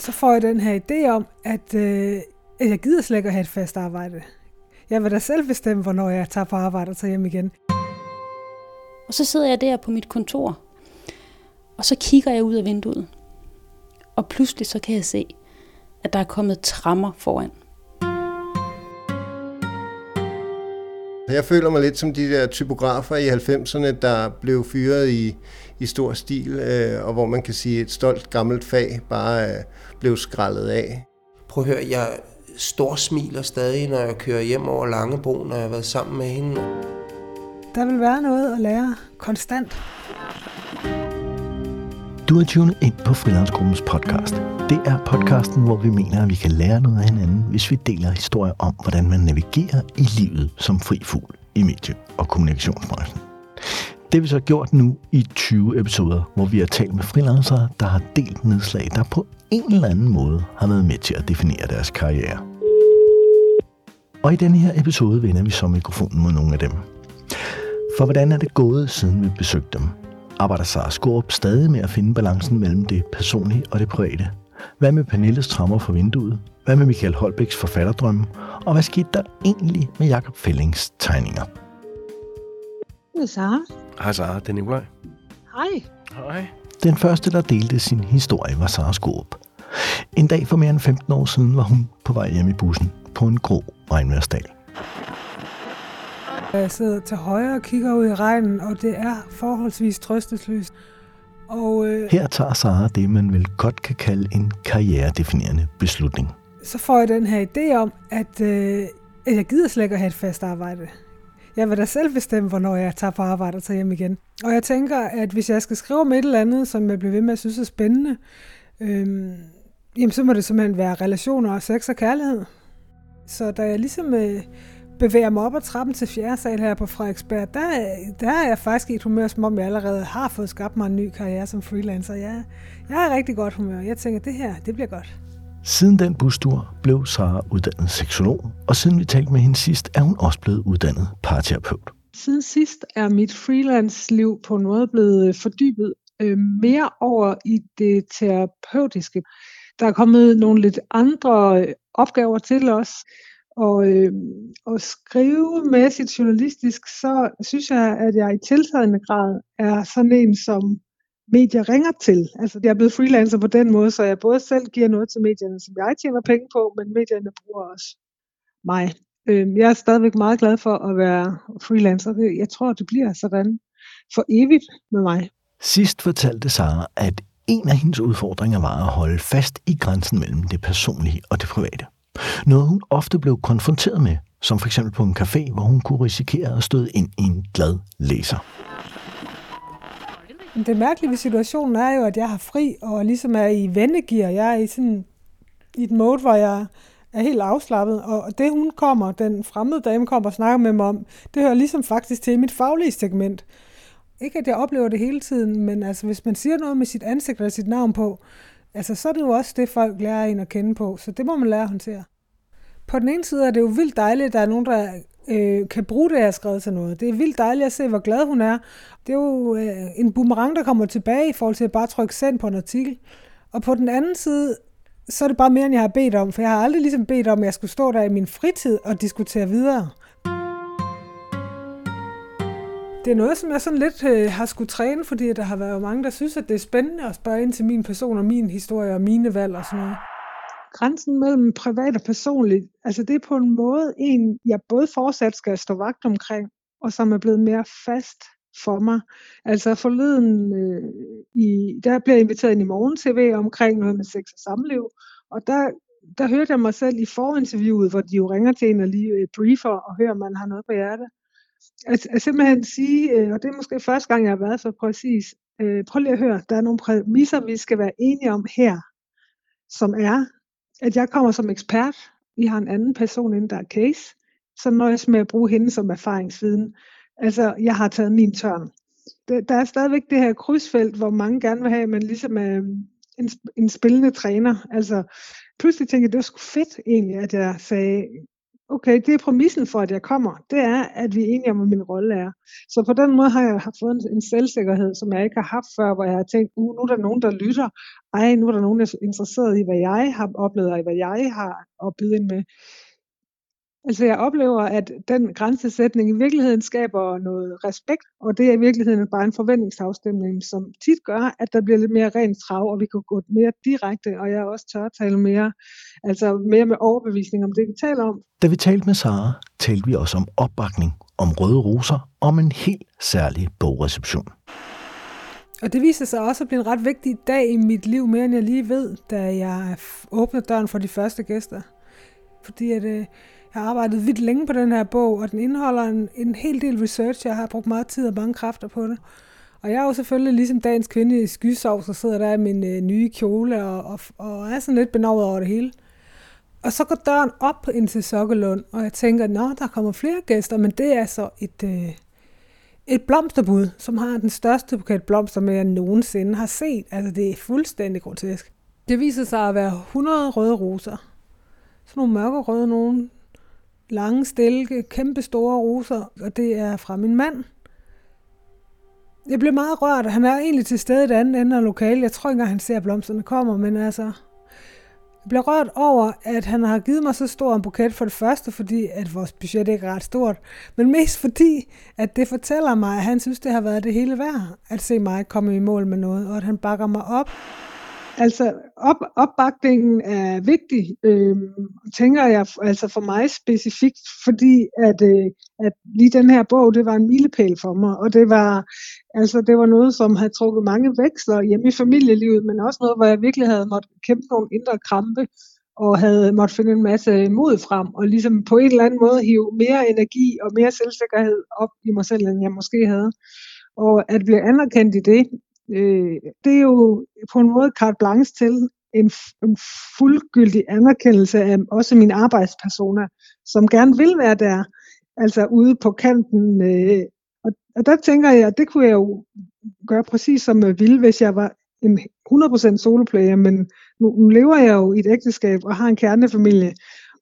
Så får jeg den her idé om, at jeg gider slet ikke at have et fast arbejde. Jeg vil da selv bestemme, hvornår jeg tager på arbejde og tager hjem igen. Og så sidder jeg der på mit kontor, og så kigger jeg ud af vinduet. Og pludselig så kan jeg se, at der er kommet trammer foran. Jeg føler mig lidt som de der typografer i 90'erne, der blev fyret i stor stil, og hvor man kan sige, at et stolt gammelt fag bare blev skrællet af. Prøv at høre, jeg storsmiler stadig, når jeg kører hjem over Langebro, når jeg har været sammen med hende. Der vil være noget at lære konstant. Du er tunet ind på Freelancegruppens podcast. Det er podcasten, hvor vi mener, at vi kan lære noget af hinanden, hvis vi deler historier om, hvordan man navigerer i livet som fri fugl i medie- og kommunikationsbranchen. Det har vi så gjort nu i 20 episoder, hvor vi har talt med freelancere, der har delt nedslag, der på en eller anden måde har været med til at definere deres karriere. Og i denne her episode vender vi så mikrofonen mod nogle af dem. For hvordan er det gået, siden vi besøgte dem? Arbejder Sara Skaarup stadig med at finde balancen mellem det personlige og det private? Hvad med Pernilles trammer fra vinduet? Hvad med Michael Holbæks forfatterdrømme? Og hvad skete der egentlig med Jakob Fællings tegninger? Det er Sara. Hej Sara, det er Nicolaj. Hej. Hej. Den første, der delte sin historie, var Sara Skaarup. En dag for mere end 15 år siden var hun på vej hjem i bussen på en grå regnværsdag. Jeg sidder til højre og kigger ud i regnen, og det er forholdsvis trøstesløst. Her tager Sara det, man vel godt kan kalde en karrieredefinerende beslutning. Så får jeg den her idé om, at jeg gider slet ikke at have et fast arbejde. Jeg vil da selv bestemme, hvornår jeg tager på arbejde og tager hjem igen. Og jeg tænker, at hvis jeg skal skrive om et eller andet, som jeg bliver ved med at synes er spændende, jamen så må det simpelthen være relationer og sex og kærlighed. Så da jeg ligesom bevæger mig op ad trappen til 4. sal her på Frederiksberg, der er jeg faktisk i et humør, som om jeg allerede har fået skabt mig en ny karriere som freelancer. Jeg er rigtig godt humør. Jeg tænker, det her, det bliver godt. Siden den bustur blev Sara uddannet seksolog, og siden vi talte med hende sidst, er hun også blevet uddannet parterapeut. Siden sidst er mit freelance-liv på en måde blevet fordybet mere over i det terapeutiske. Der er kommet nogle lidt andre opgaver til os, og skrivemæssigt journalistisk, så synes jeg, at jeg i tiltagende grad er sådan en, som medier ringer til. Altså, jeg er blevet freelancer på den måde, så jeg både selv giver noget til medierne, som jeg tjener penge på, men medierne bruger også mig. Jeg er stadigvæk meget glad for at være freelancer. Jeg tror, det bliver sådan for evigt med mig. Sidst fortalte Sara, at en af hendes udfordringer var at holde fast i grænsen mellem det personlige og det private. Noget hun ofte blev konfronteret med, som f.eks. på en café, hvor hun kunne risikere at støde ind i en glad læser. Det mærkelige ved situationen er jo, at jeg har fri og ligesom er i vendegear. Jeg er i et mode, hvor jeg er helt afslappet, og det hun kommer, den fremmede dame kommer og snakker med mig om, det hører ligesom faktisk til mit faglige segment. Ikke at jeg oplever det hele tiden, men altså, hvis man siger noget med sit ansigt eller sit navn på, altså, så er det jo også det, folk lærer en at kende på, så det må man lære at håndtere. På den ene side er det jo vildt dejligt, at der er nogen, der kan bruge det, jeg har skrevet til noget. Det er vildt dejligt at se, hvor glad hun er. Det er jo en boomerang, der kommer tilbage i forhold til at bare trykke send på en artikel. Og på den anden side, så er det bare mere, end jeg har bedt om, for jeg har aldrig ligesom bedt om, at jeg skulle stå der i min fritid og diskutere videre. Det er noget, som jeg sådan lidt har skulle træne, fordi der har været mange, der synes, at det er spændende at spørge ind til min person og min historie og mine valg og sådan noget. Grænsen mellem privat og personligt, altså det er på en måde en, jeg både fortsat skal stå vagt omkring, og som er blevet mere fast for mig. Altså forleden, der blev jeg inviteret ind i morgen-tv omkring noget med sex og samliv, og der hørte jeg mig selv i forinterviewet, hvor de jo ringer til en og lige briefer og hører, man har noget på hjertet. At simpelthen sige, og det er måske første gang, jeg har været så præcis, prøv lige at høre, der er nogle præmisser, vi skal være enige om her, som er, at jeg kommer som ekspert, I har en anden person inden, der er case, så nøjes med at bruge hende som erfaringsviden. Altså, jeg har taget min tørn. Der er stadigvæk det her krydsfelt, hvor mange gerne vil have, men ligesom en spillende træner. Altså, pludselig tænkte jeg, det var sgu fedt egentlig, at jeg sagde, okay, det er præmissen for, at jeg kommer. Det er, at vi er enige om, hvad min rolle er. Så på den måde har jeg fået en selvsikkerhed, som jeg ikke har haft før, hvor jeg har tænkt, nu er der nogen, der lytter. Ej, nu er der nogen, der er interesseret i, hvad jeg har oplevet, og hvad jeg har at byde ind med. Altså jeg oplever, at den grænsesætning i virkeligheden skaber noget respekt, og det er i virkeligheden bare en forventningsafstemning, som tit gør, at der bliver lidt mere rent trav, og vi kan gå mere direkte, og jeg også tør tale mere, altså mere med overbevisning om det, vi taler om. Da vi talte med Sara, talte vi også om opbakning, om røde roser, om en helt særlig bogreception. Og det viser sig også at blive en ret vigtig dag i mit liv, mere end jeg lige ved, da jeg åbner døren for de første gæster. Fordi at jeg har arbejdet vidt længe på den her bog, og den indeholder en hel del research. Jeg har brugt meget tid og mange kræfter på det. Og jeg er jo selvfølgelig ligesom dagens kvinde i skysovs, og sidder der i min nye kjole og er sådan lidt benovet over det hele. Og så går døren op ind til Sokkelund, og jeg tænker, nå, der kommer flere gæster, men det er så et blomsterbud, som har den største buket blomster, jeg nogensinde har set. Altså, det er fuldstændig grotesk. Det viser sig at være 100 røde roser. Sådan nogle mørkerøde nogen. Lange, stilke, kæmpe store roser, og det er fra min mand. Jeg blev meget rørt, han er egentlig til stede i det andet ende af lokalet. Jeg tror ikke engang, han ser, at blomsterne kommer, men altså... Jeg blev rørt over, at han har givet mig så stor en buket for det første, fordi at vores budget ikke er ret stort, men mest fordi, at det fortæller mig, at han synes, det har været det hele værd, at se mig komme i mål med noget, og at han bakker mig op. Altså opbakningen er vigtig, tænker jeg, altså for mig specifikt, fordi at lige den her bog, det var en milepæl for mig, og det var noget, som havde trukket mange veksler hjemme i familielivet, men også noget, hvor jeg virkelig havde måttet kæmpe nogle indre krampe, og havde måttet finde en masse mod frem, og ligesom på en eller anden måde hive mere energi og mere selvsikkerhed op i mig selv, end jeg måske havde, og at blive anerkendt i det. Det er jo på en måde carte blanche til en fuldgyldig anerkendelse af også mine arbejdspersoner, som gerne vil være der, altså ude på kanten. Og der tænker jeg, at det kunne jeg jo gøre præcis som jeg ville, hvis jeg var en 100% soloplayer, men nu lever jeg jo i et ægteskab og har en kernefamilie,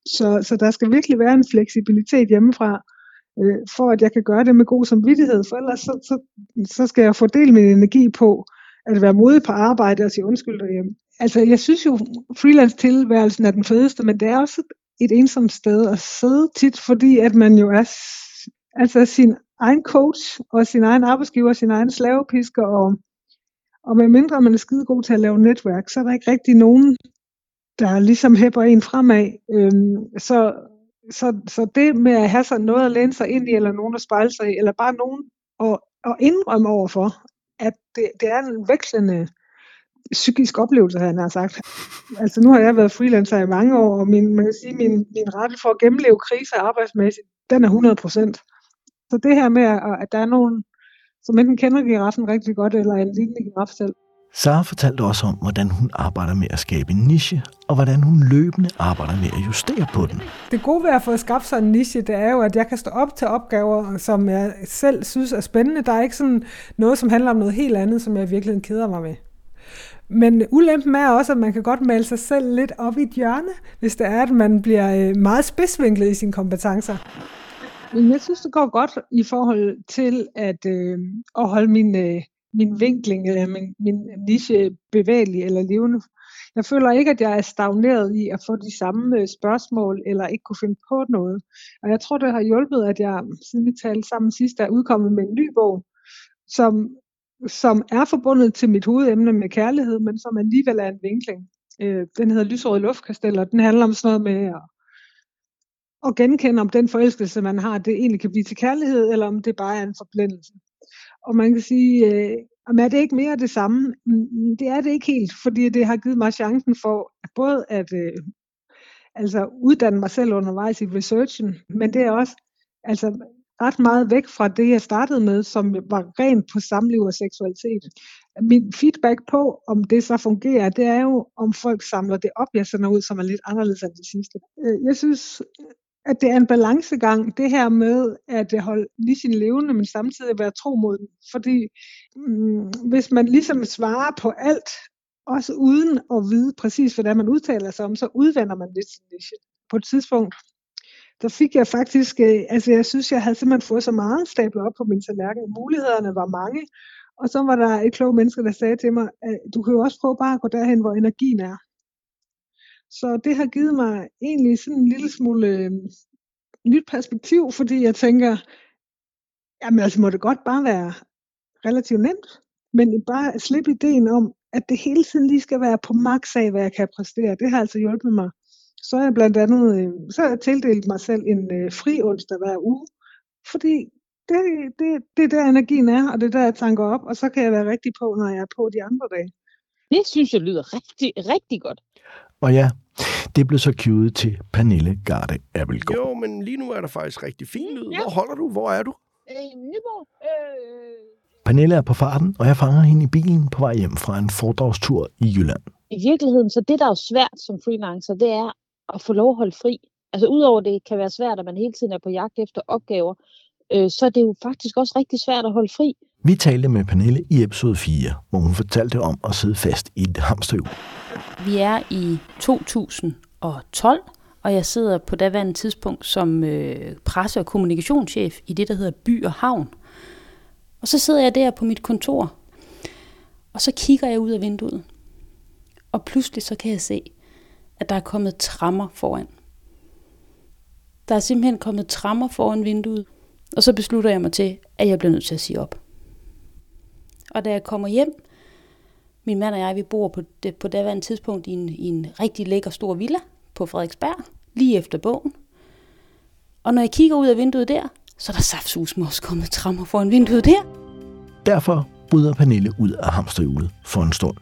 så der skal virkelig være en fleksibilitet hjemmefra, for at jeg kan gøre det med god samvittighed, for ellers så skal jeg fordele min energi på at være modig på arbejde og sige undskyld derhjemme. Altså jeg synes jo, freelance-tilværelsen er den fedeste, men det er også et ensomt sted at sidde tit, fordi at man jo er altså sin egen coach, og sin egen arbejdsgiver, og sin egen slavepisker, og medmindre man er skide god til at lave netværk, så er der ikke rigtig nogen, der ligesom hæpper en fremad. Så det med at have sådan noget at læne sig ind i, eller nogen at spejle sig i, eller bare nogen at indrømme overfor, at det er en vekslende psykisk oplevelse, havde jeg sagt. Altså nu har jeg været freelancer i mange år, og man kan sige, min rette for at gennemleve kriser arbejdsmæssigt, den er 100%. Så det her med, at der er nogen, som enten kender giraffen rigtig godt, eller en lignende giraf selv. Sara fortalte også om, hvordan hun arbejder med at skabe en niche, og hvordan hun løbende arbejder med at justere på den. Det gode ved at få skabt sådan en niche, det er jo, at jeg kan stå op til opgaver, som jeg selv synes er spændende. Der er ikke sådan noget, som handler om noget helt andet, som jeg virkelig keder mig med. Men ulempen er også, at man kan godt male sig selv lidt op i et hjørne, hvis det er, at man bliver meget spidsvinklet i sine kompetencer. Men jeg synes, det går godt i forhold til at holde min min vinkling eller min niche bevægelig eller levende. Jeg føler ikke, at jeg er stagneret i at få de samme spørgsmål, eller ikke kunne finde på noget. Og jeg tror, det har hjulpet, at jeg, siden vi talte sammen sidst, er udkommet med en ny bog, som er forbundet til mit hovedemne med kærlighed, men som alligevel er en vinkling. Den hedder Lyserød Luftkastel, og den handler om sådan noget med at genkende, om den forelskelse, man har, det egentlig kan blive til kærlighed, eller om det bare er en forblændelse. Og man kan sige, er det ikke mere det samme? Det er det ikke helt, fordi det har givet mig chancen for både at uddanne mig selv undervejs i researchen, men det er også ret meget væk fra det, jeg startede med, som var rent på samliv og seksualitet. Min feedback på, om det så fungerer, det er jo, om folk samler det op, jeg sender ud, som er lidt anderledes end det sidste. Jeg synes, at det er en balancegang, det her med at holde lige sin levende, men samtidig være tro mod den. Fordi hvis man ligesom svarer på alt, også uden at vide præcis, hvordan man udtaler sig om, så udvander man lidt sin niche. På et tidspunkt, der fik jeg faktisk, jeg synes, jeg havde simpelthen fået så meget stablet op på min tallerken. Mulighederne var mange, og så var der et klogt menneske, der sagde til mig, at du kan jo også prøve bare at gå derhen, hvor energien er. Så det har givet mig egentlig sådan en lille smule nyt perspektiv, fordi jeg tænker, må det godt bare være relativt nemt, men bare slippe ideen om, at det hele tiden lige skal være på maks af, hvad jeg kan præstere. Det har altså hjulpet mig. Så har jeg blandt andet tildelt mig selv en fri onsdag hver uge, fordi det er der energien er, og det er der, jeg tanker op, og så kan jeg være rigtig på, når jeg er på de andre dage. Det synes jeg lyder rigtig, rigtig godt. Og ja, det blev så cueet til Pernille Garde Appelgård. Jo, men lige nu er der faktisk rigtig fin lyd. Ja. Hvor holder du? Hvor er du? Nyborg. Pernille er på farten, og jeg fanger hende i bilen på vej hjem fra en foredragstur i Jylland. I virkeligheden, så det, der er jo svært som freelancer, det er at få lov at holde fri. Altså udover det kan være svært, at man hele tiden er på jagt efter opgaver, så er det jo faktisk også rigtig svært at holde fri. Vi talte med Pernille i episode 4, hvor hun fortalte om at sidde fast i et hamsterhjul. Vi er i 2012, og jeg sidder på daværende tidspunkt som presse- og kommunikationschef i det, der hedder By og Havn. Og så sidder jeg der på mit kontor, og så kigger jeg ud af vinduet. Og pludselig så kan jeg se, at der er kommet trammer foran. Der er simpelthen kommet trammer foran vinduet, og så beslutter jeg mig til, at jeg bliver nødt til at sige op. Og da jeg kommer hjem, min mand og jeg, vi bor på daværende tidspunkt i en rigtig lækker stor villa på Frederiksberg, lige efter bogen. Og når jeg kigger ud af vinduet der, så er der saftsusme også kommet trammer foran vinduet der. Derfor bryder Pernille ud af hamsterhjulet for en stund.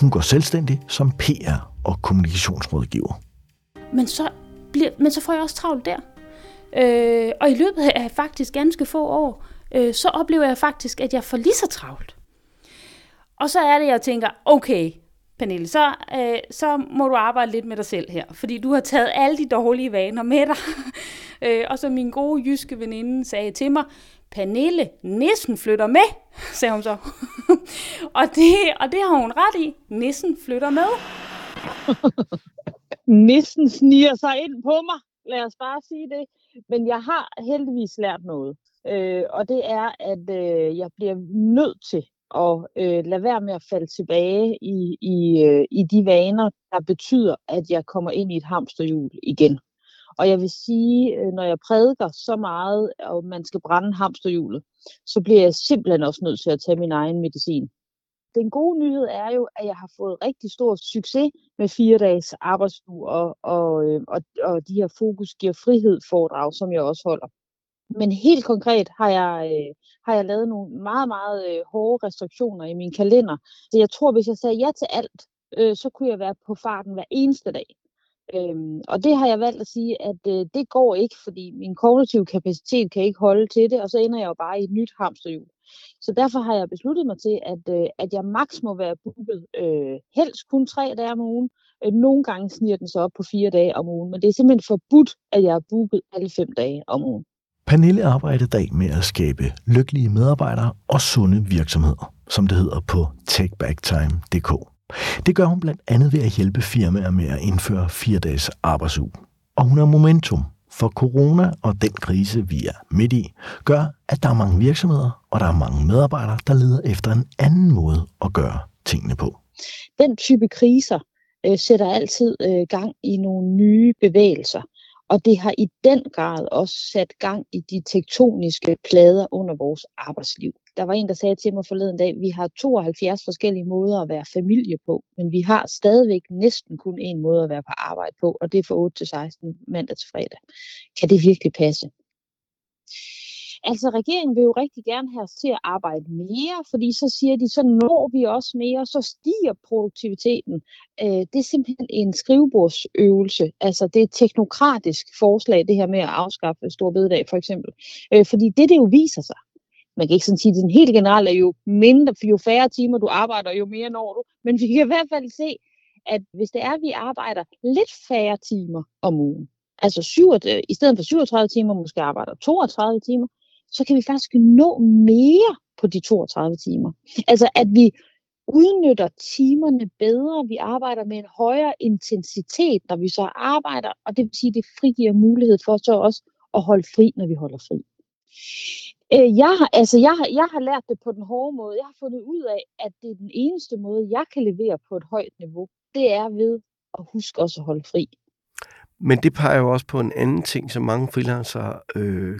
Hun går selvstændig som PR og kommunikationsrådgiver. Men så får jeg også travlt der. Og i løbet af faktisk ganske få år, så oplever jeg faktisk, at jeg får lige så travlt. Og så er det, jeg tænker, okay, Pernille, så må du arbejde lidt med dig selv her, fordi du har taget alle de dårlige vaner med dig. Og så min gode jyske veninde sagde til mig, Pernille, nissen flytter med, sagde hun så. og det har hun ret i. Nissen flytter med. Nissen sniger sig ind på mig, lad os bare sige det. Men jeg har heldigvis lært noget. Og det er, at jeg bliver nødt til og lade være med at falde tilbage i de vaner, der betyder, at jeg kommer ind i et hamsterhjul igen. Og jeg vil sige, når jeg prædiker så meget, at man skal brænde hamsterhjulet, så bliver jeg simpelthen også nødt til at tage min egen medicin. Den gode nyhed er jo, at jeg har fået rigtig stor succes med 4 dages arbejdsuge og de her fokus giver frihed foredrag, som jeg også holder. Men helt konkret har jeg lavet nogle meget, meget hårde restriktioner i min kalender. Så jeg tror, hvis jeg sagde ja til alt, så kunne jeg være på farten hver eneste dag. Og det har jeg valgt at sige, at det går ikke, fordi min kognitive kapacitet kan ikke holde til det, og så ender jeg jo bare i et nyt hamsterhjul. Så derfor har jeg besluttet mig til, at jeg maks må være booket helst kun 3 dage om ugen. Nogle gange sniger den så op på 4 dage om ugen, men det er simpelthen forbudt, at jeg er booket alle 5 dage om ugen. Pernille arbejder i dag med at skabe lykkelige medarbejdere og sunde virksomheder, som det hedder på takebacktime.dk. Det gør hun blandt andet ved at hjælpe firmaer med at indføre 4 dages arbejdsuge. Og hun er momentum For corona og den krise, vi er midt i, gør, at der er mange virksomheder, og der er mange medarbejdere, der leder efter en anden måde at gøre tingene på. Den type kriser sætter altid gang i nogle nye bevægelser, og det har i den grad også sat gang i de tektoniske plader under vores arbejdsliv. Der var en, der sagde til mig forleden dag, at vi har 72 forskellige måder at være familie på, men vi har stadigvæk næsten kun én måde at være på arbejde på, og det er fra 8 til 16 mandag til fredag. Kan det virkelig passe? Altså, regeringen vil jo rigtig gerne have os til at arbejde mere, fordi så siger de, så når vi også mere, så stiger produktiviteten. Det er simpelthen en skrivebordsøvelse. Altså, det er et teknokratisk forslag, det her med at afskaffe store bededag, for eksempel. Fordi det jo viser sig. Man kan ikke sådan sige, at det sådan helt generelt er jo mindre, for jo færre timer du arbejder, jo mere når du. Men vi kan i hvert fald se, at hvis det er, at vi arbejder lidt færre timer om ugen, altså i stedet for 37 timer, måske arbejder 32 timer, så kan vi faktisk nå mere på de 32 timer. Altså at vi udnytter timerne bedre, vi arbejder med en højere intensitet, når vi så arbejder, og det vil sige, at det frigiver mulighed for så også at holde fri, når vi holder fri. Jeg har lært det på den hårde måde. Jeg har fundet ud af, at det er den eneste måde, jeg kan levere på et højt niveau, det er ved at huske også at holde fri. Men det peger jo også på en anden ting, som mange freelancere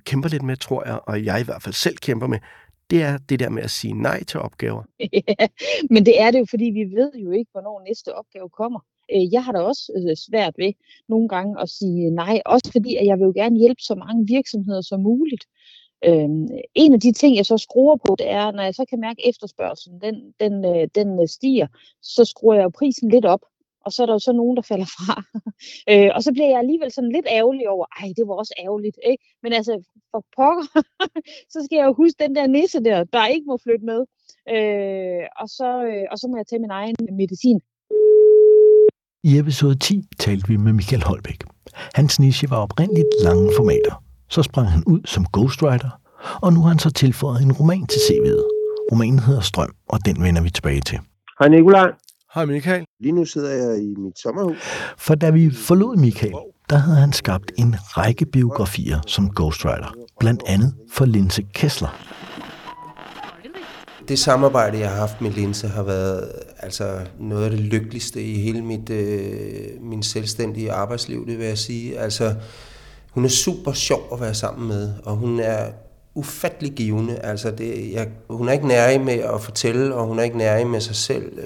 kæmper lidt med, tror jeg, og jeg i hvert fald selv kæmper med. Det er det der med at sige nej til opgaver. Ja, men det er det jo, fordi vi ved jo ikke, hvornår næste opgave kommer. Jeg har da også svært ved nogle gange at sige nej, også fordi at jeg vil jo gerne hjælpe så mange virksomheder som muligt. En af de ting, jeg så skruer på, det er, når jeg så kan mærke, at efterspørgselen den stiger, så skruer jeg jo prisen lidt op. Og så er der jo så nogen, der falder fra. Og så bliver jeg alligevel sådan lidt ærgerlig over, ej, det var også ærgerligt, ikke? Men altså, for pokker, så skal jeg jo huske den der nisse der, der ikke må flytte med. Og så må jeg tage min egen medicin. I episode 10 talte vi med Michael Holbæk. Hans niche var oprindeligt lange formater. Så sprang han ud som ghostwriter, og nu har han så tilføjet en roman til CV'et. Romanen hedder Strøm, og den vender vi tilbage til. Hej Nikolaj. Hej Michael. Lige nu sidder jeg i mit sommerhus. For da vi forlod Michael, der havde han skabt en række biografier som ghostwriter. Blandt andet for Linse Kessler. Det samarbejde, jeg har haft med Linse, har været altså noget af det lykkeligste i hele min selvstændige arbejdsliv, det vil jeg sige. Altså, hun er super sjov at være sammen med, og hun er ufattelig givende. Altså hun er ikke nærig med at fortælle, og hun er ikke nærig med sig selv.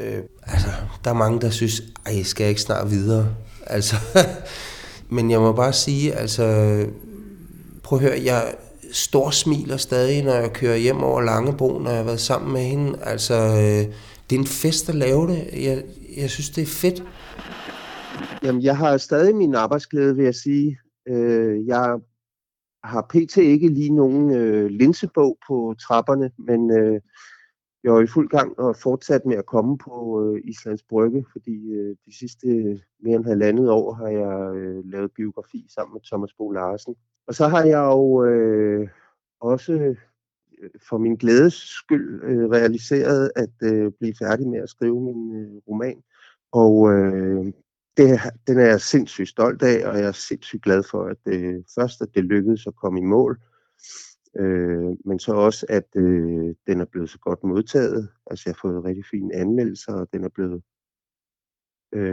Altså, der er mange, der synes, ej, skal jeg ikke snart videre? Altså, men jeg må bare sige, altså, prøv at høre, jeg storsmiler stadig, når jeg kører hjem over Langebro, når jeg har været sammen med hende. Altså, det er en fest at lave det. Jeg synes, det er fedt. Jamen, jeg har stadig min arbejdsglæde, vil jeg sige. Jeg har pt. Ikke lige nogen linsebog på trapperne, men jeg er i fuld gang og fortsat med at komme på Islands Brygge, fordi de sidste mere end halvandet år har jeg lavet biografi sammen med Thomas Bo Larsen. Og så har jeg jo også for min glædes skyld realiseret at blive færdig med at skrive min roman, og den er jeg sindssygt stolt af, og jeg er sindssygt glad for, at først, at det lykkedes at komme i mål, men så også, at den er blevet så godt modtaget. Altså, jeg har fået rigtig fine anmeldelser, og den er blevet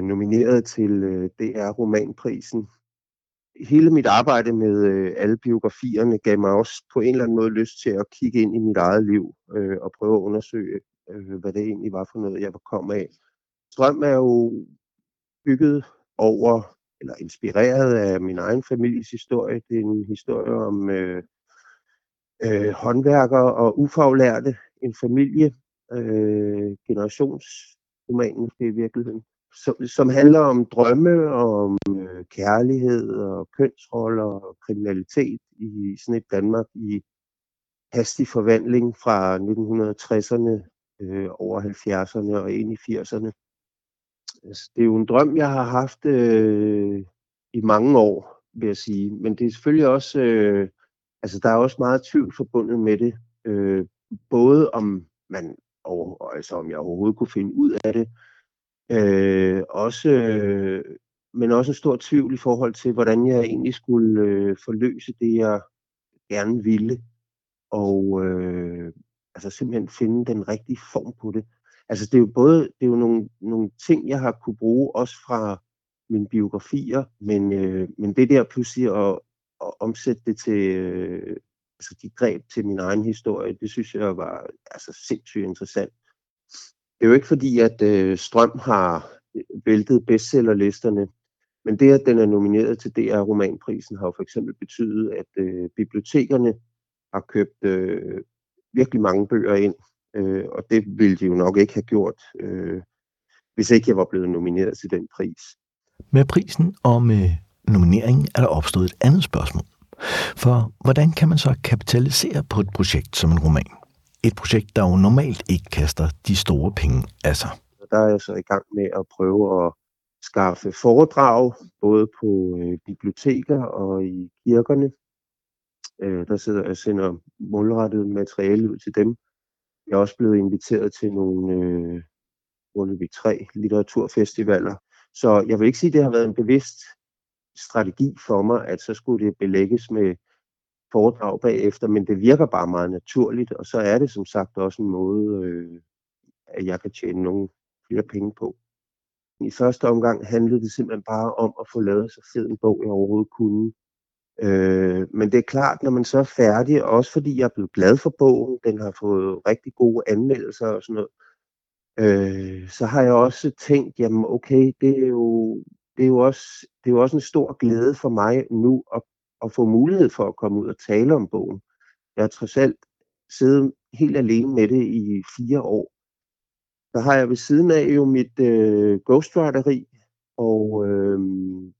nomineret til DR Romanprisen. Hele mit arbejde med alle biografierne gav mig også på en eller anden måde lyst til at kigge ind i mit eget liv og prøve at undersøge, hvad det egentlig var for noget, jeg var kommet af. Strøm er jo bygget over, eller inspireret af min egen families historie. Det er en historie om håndværkere og ufaglærte, en familie, generationsromanen, det er i virkeligheden, som handler om drømme, om kærlighed og kønsroller og kriminalitet i sådan et Danmark i hastig forvandling fra 1960'erne over 70'erne og ind i 80'erne. Det er jo en drøm, jeg har haft i mange år, vil jeg sige. Men det er selvfølgelig også, altså der er også meget tvivl forbundet med det. Både om man, altså om jeg overhovedet kunne finde ud af det. Også men også en stor tvivl i forhold til, hvordan jeg egentlig skulle forløse det, jeg gerne ville, og altså simpelthen finde den rigtige form på det. Altså det er jo nogle ting, jeg har kunne bruge, også fra mine biografier, men det der pludselig at omsætte det til, altså de greb til min egen historie, det synes jeg var altså sindssygt interessant. Det er jo ikke fordi, at Strøm har væltet bestsellerlisterne, men det, at den er nomineret til DR Romanprisen, har jo for eksempel betydet, at bibliotekerne har købt virkelig mange bøger ind, og det ville de jo nok ikke have gjort, hvis ikke jeg var blevet nomineret til den pris. Med prisen og med nomineringen er der opstået et andet spørgsmål. For hvordan kan man så kapitalisere på et projekt som en roman? Et projekt, der jo normalt ikke kaster de store penge af sig. Der er jeg så i gang med at prøve at skaffe foredrag, både på biblioteker og i kirkerne. Der sidder jeg og sender målrettet materiale ud til dem. Jeg er også blevet inviteret til nogle vi 3 litteraturfestivaler. Så jeg vil ikke sige, at det har været en bevidst strategi for mig, at så skulle det belægges med foredrag bagefter, men det virker bare meget naturligt, og så er det som sagt også en måde, at jeg kan tjene nogle flere penge på. I første omgang handlede det simpelthen bare om at få lavet så fed en bog, jeg overhovedet kunne. Men det er klart, når man så er færdig, også fordi jeg er blevet glad for bogen, den har fået rigtig gode anmeldelser og sådan noget, så har jeg også tænkt, jamen okay, det er jo også en stor glæde for mig nu at få mulighed for at komme ud og tale om bogen. Jeg har trods alt siddet helt alene med det i 4 år. Der har jeg ved siden af jo mit ghostwriteri, og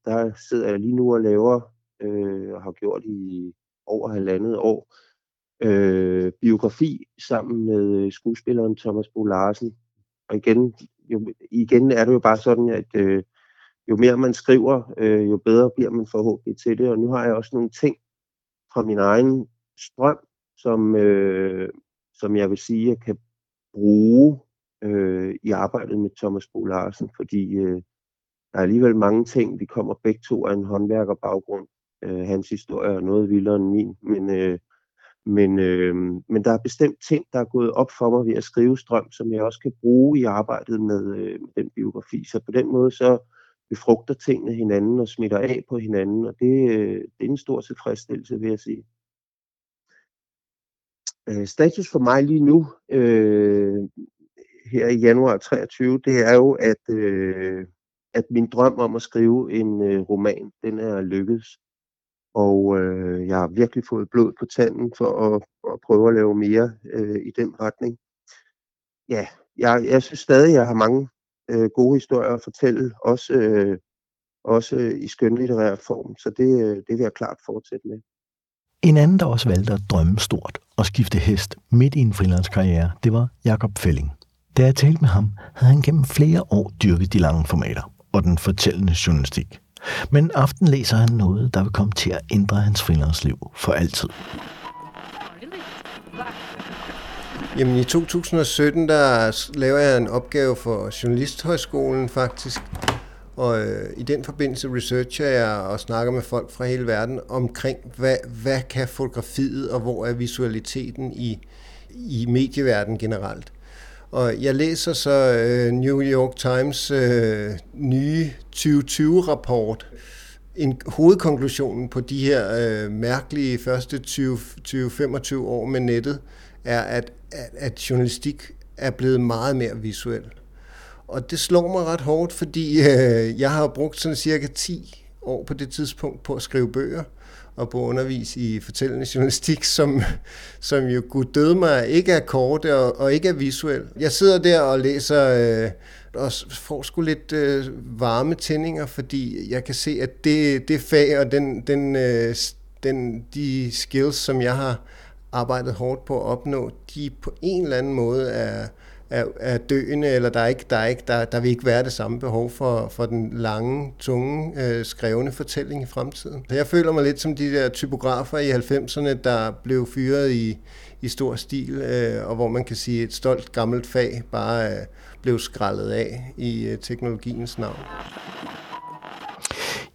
der sidder jeg lige nu og laver, og har gjort i over 1,5 år, biografi sammen med skuespilleren Thomas Bo Larsen. Og igen er det jo bare sådan, at jo mere man skriver, jo bedre bliver man forhåbentlig til det. Og nu har jeg også nogle ting fra min egen strøm, som jeg vil sige, jeg kan bruge i arbejdet med Thomas Bo Larsen, fordi der er alligevel mange ting. Vi kommer begge to af en håndværkerbaggrund. Hans historie er noget vildere end min, men der er bestemt ting, der er gået op for mig ved at skrive Strøm, som jeg også kan bruge i arbejdet med den biografi. Så på den måde så befrugter tingene hinanden og smitter af på hinanden, og det er en stor tilfredsstillelse, vil jeg sige. Status for mig lige nu, her i januar 23, det er jo, at min drøm om at skrive en roman, den er lykkedes. Og jeg har virkelig fået blod på tanden for at prøve at lave mere i den retning. Ja, jeg synes stadig, jeg har mange gode historier at fortælle, også i skønlitterær form. Så det vil jeg klart fortsætte med. En anden, der også valgte at drømme stort og skifte hest midt i en freelancekarriere, det var Jakob Fælling. Da jeg talte med ham, havde han gennem flere år dyrket de lange formater og den fortællende journalistik. Men aften læser han noget, der vil komme til at ændre hans freelanceliv for altid. Jamen i 2017, der laver jeg en opgave for Journalisthøjskolen faktisk. Og i den forbindelse researcher jeg og snakker med folk fra hele verden omkring, hvad kan fotografiet, og hvor er visualiteten i medieverdenen generelt. Og jeg læser så New York Times nye 2020-rapport. Hovedkonklusionen på de her mærkelige første 20-25 år med nettet er, at journalistik er blevet meget mere visuel. Og det slår mig ret hårdt, fordi jeg har brugt sådan cirka 10 år på det tidspunkt på at skrive bøger og på undervis i fortællende journalistik, som jo gud døde mig, ikke er kort og ikke er visuel. Jeg sidder der og læser og får sgu lidt varme tændinger, fordi jeg kan se, at det fag og de skills, som jeg har arbejdet hårdt på at opnå, de på en eller anden måde er døende, eller der vil ikke være det samme behov for den lange, tunge, skrevne fortælling i fremtiden. Så jeg føler mig lidt som de der typografer i 90'erne, der blev fyret i stor stil, og hvor man kan sige, at et stolt gammelt fag bare blev skrællet af i teknologiens navn.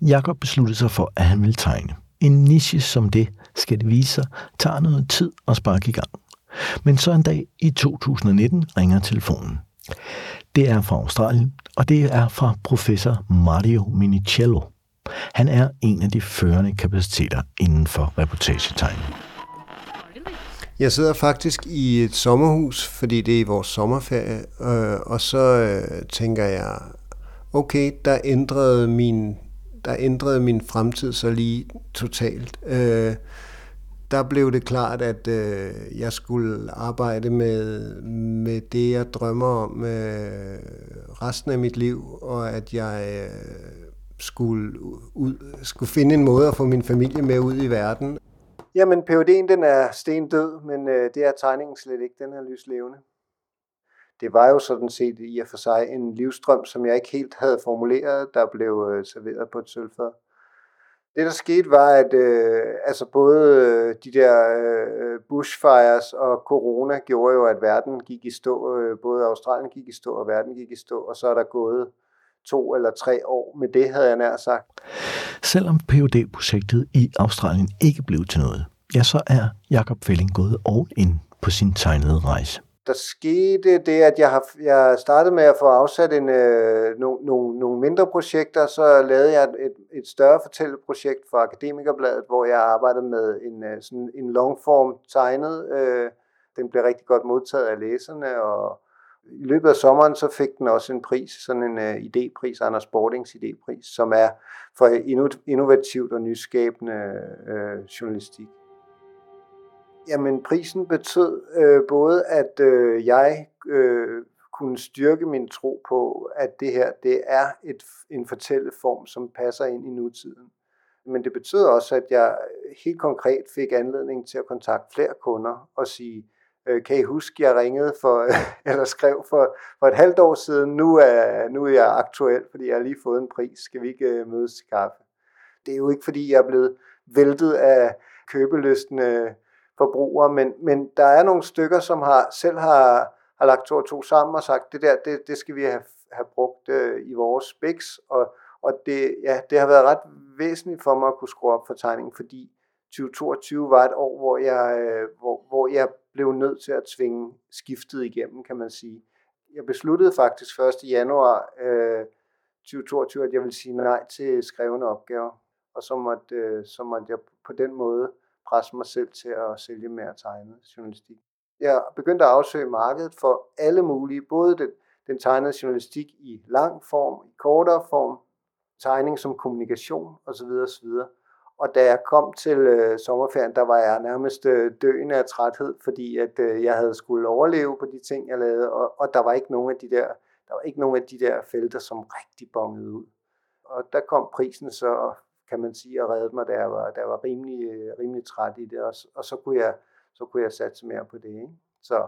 Jakob besluttede sig for, at han ville tegne. En niche som det, skal det vise sig, tager noget tid at sparke i gang. Men så en dag i 2019 ringer telefonen. Det er fra Australien, og det er fra professor Mario Minichello. Han er en af de førende kapaciteter inden for reportagetegning. Jeg sidder faktisk i et sommerhus, fordi det er vores sommerferie, og så tænker jeg, okay, der ændrede min fremtid så lige totalt. Der blev det klart, at jeg skulle arbejde med det, jeg drømmer om resten af mit liv, og at jeg skulle finde en måde at få min familie med ud i verden. Jamen, PhD'en den er stendød, men det er tegningen slet ikke. Den er lyslevende. Det var jo sådan set i og for sig en livsdrøm, som jeg ikke helt havde formuleret, der blev serveret på et sølvfad. Det, der skete, var, at både de der bushfires og corona gjorde jo, at verden gik i stå. Både Australien gik i stå, og verden gik i stå, og så er der gået 2 eller 3 år med det, havde jeg nær sagt. Selvom PhD-projektet i Australien ikke blev til noget, ja, så er Jakob Fælling gået all in på sin tegnede rejse. Der skete det, at jeg startede med at få afsat nogle mindre projekter, så lavede jeg et større fortælleprojekt for Akademikerbladet, hvor jeg arbejdede med en longform tegnet. Den blev rigtig godt modtaget af læserne, og i løbet af sommeren så fik den også en pris, sådan en idépris, Anders Bordings idépris, som er for innovativt og nyskabende journalistik. Jamen, prisen betød både, at jeg kunne styrke min tro på, at det her det er en fortælleform, som passer ind i nutiden. Men det betød også, at jeg helt konkret fik anledning til at kontakte flere kunder og sige, kan I huske, jeg ringede eller skrev for et halvt år siden, nu er jeg aktuel, fordi jeg har lige fået en pris, skal vi ikke mødes til kaffe? Det er jo ikke, fordi jeg er blevet væltet af købelystne forbrugere, men der er nogle stykker, som selv har lagt 2 og 2 sammen og sagt, det der, det skal vi have brugt i vores biks, og det, ja, det har været ret væsentligt for mig at kunne skrue op for tegningen, fordi 2022 var et år, hvor jeg blev nødt til at tvinge skiftet igennem, kan man sige. Jeg besluttede faktisk 1. januar 2022, at jeg ville sige nej til skrevne opgaver, og så måtte jeg på den måde presse mig selv til at sælge mere tegnet journalistik. Jeg begyndte at afsøge markedet for alle mulige, både den tegnede journalistik i lang form, i kortere form, tegning som kommunikation osv. osv. Og da jeg kom til sommerferien, der var jeg nærmest døende af træthed, fordi at jeg havde skulle overleve på de ting, jeg lavede, og der var ikke nogen af de der felter, som rigtig bongede ud. Og der kom prisen så, kan man sige, og reddede mig, da jeg var rimelig træt i det, og så kunne jeg satse mere på det, ikke? Så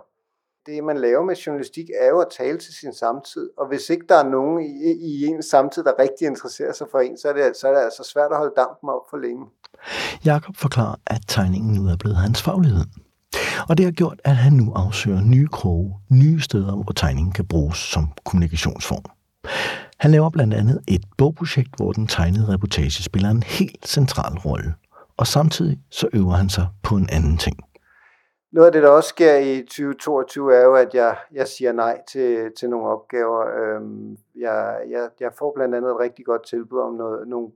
det, man laver med journalistik, er jo at tale til sin samtid, og hvis ikke der er nogen i ens samtid, der rigtig interesserer sig for en, så er det altså svært at holde dampen op for længe. Jakob forklarer, at tegningen nu er blevet hans faglighed, og det har gjort, at han nu afsøger nye kroge, nye steder, hvor tegningen kan bruges som kommunikationsform. Han laver blandt andet et bogprojekt, hvor den tegnede reportage spiller en helt central rolle, og samtidig så øver han sig på en anden ting. Noget af det, der også sker i 2022, er jo, at jeg siger nej til nogle opgaver. Jeg får blandt andet et rigtig godt tilbud om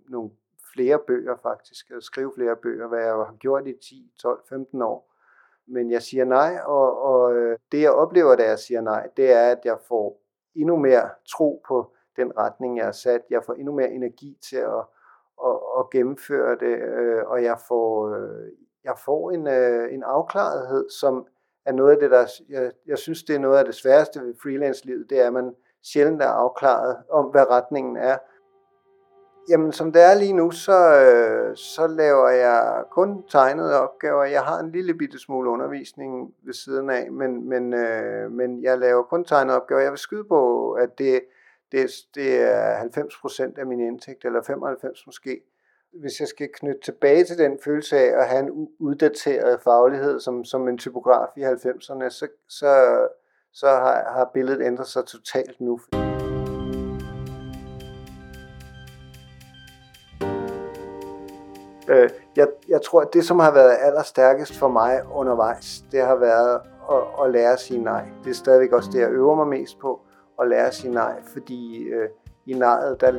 nogle flere bøger faktisk, at skrive flere bøger, hvad jeg har gjort i 10, 12, 15 år. Men jeg siger nej, og det jeg oplever, da jeg siger nej, det er, at jeg får endnu mere tro på den retning, jeg har sat. Jeg får endnu mere energi til at gennemføre det, og jeg får en afklarethed, som er noget af det, jeg synes, det er noget af det sværeste ved freelance-livet, det er, at man sjældent er afklaret om, hvad retningen er. Jamen, som det er lige nu, så laver jeg kun tegnede opgaver. Jeg har en lille bitte smule undervisning ved siden af, men jeg laver kun tegnede opgaver. Jeg vil skyde på, at det er 90% af min indtægt, eller 95% måske. Hvis jeg skal knytte tilbage til den følelse af at have en uddateret faglighed som en typograf i 90'erne, så har billedet ændret sig totalt nu. Jeg tror, at det, som har været allerstærkest for mig undervejs, det har været at lære at sige nej. Det er stadigvæk også det, jeg øver mig mest på, at lære at sige nej, fordi i nejet, der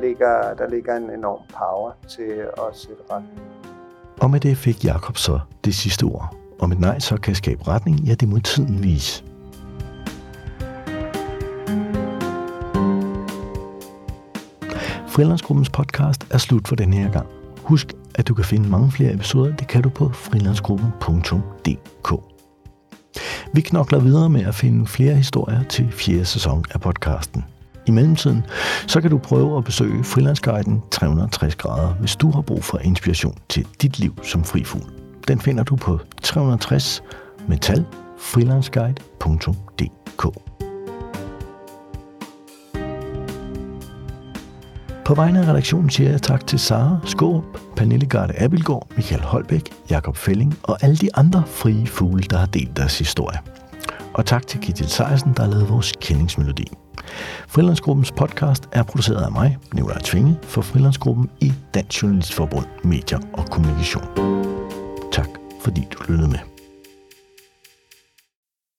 ligger en enorm power til at sætte retning. Og med det fik Jakob så det sidste ord. Om et nej så kan skabe retning, ja, det må tiden vise. Freelancegruppens podcast er slut for denne her gang. Husk, at du kan finde mange flere episoder, det kan du på freelancegruppen.dk. Vi knokler videre med at finde flere historier til 4. sæson af podcasten. I mellemtiden, så kan du prøve at besøge Freelanceguiden 360 grader, hvis du har brug for inspiration til dit liv som frifugl. Den finder du på 360metal.freelanceguide.dk. På vegne af redaktionen siger jeg tak til Sara Skaarup, Pernille Garde Appelgård, Michael Holbæk, Jakob Fælling og alle de andre frie fugle, der har delt deres historie. Og tak til Ketil Sejersen, der har lavet vores kendingsmelodi. Freelancegruppens podcast er produceret af mig, Nicolaj Tvinge, for Freelancegruppen i Dansk Journalistforbund, Medier og Kommunikation. Tak fordi du lyttede med.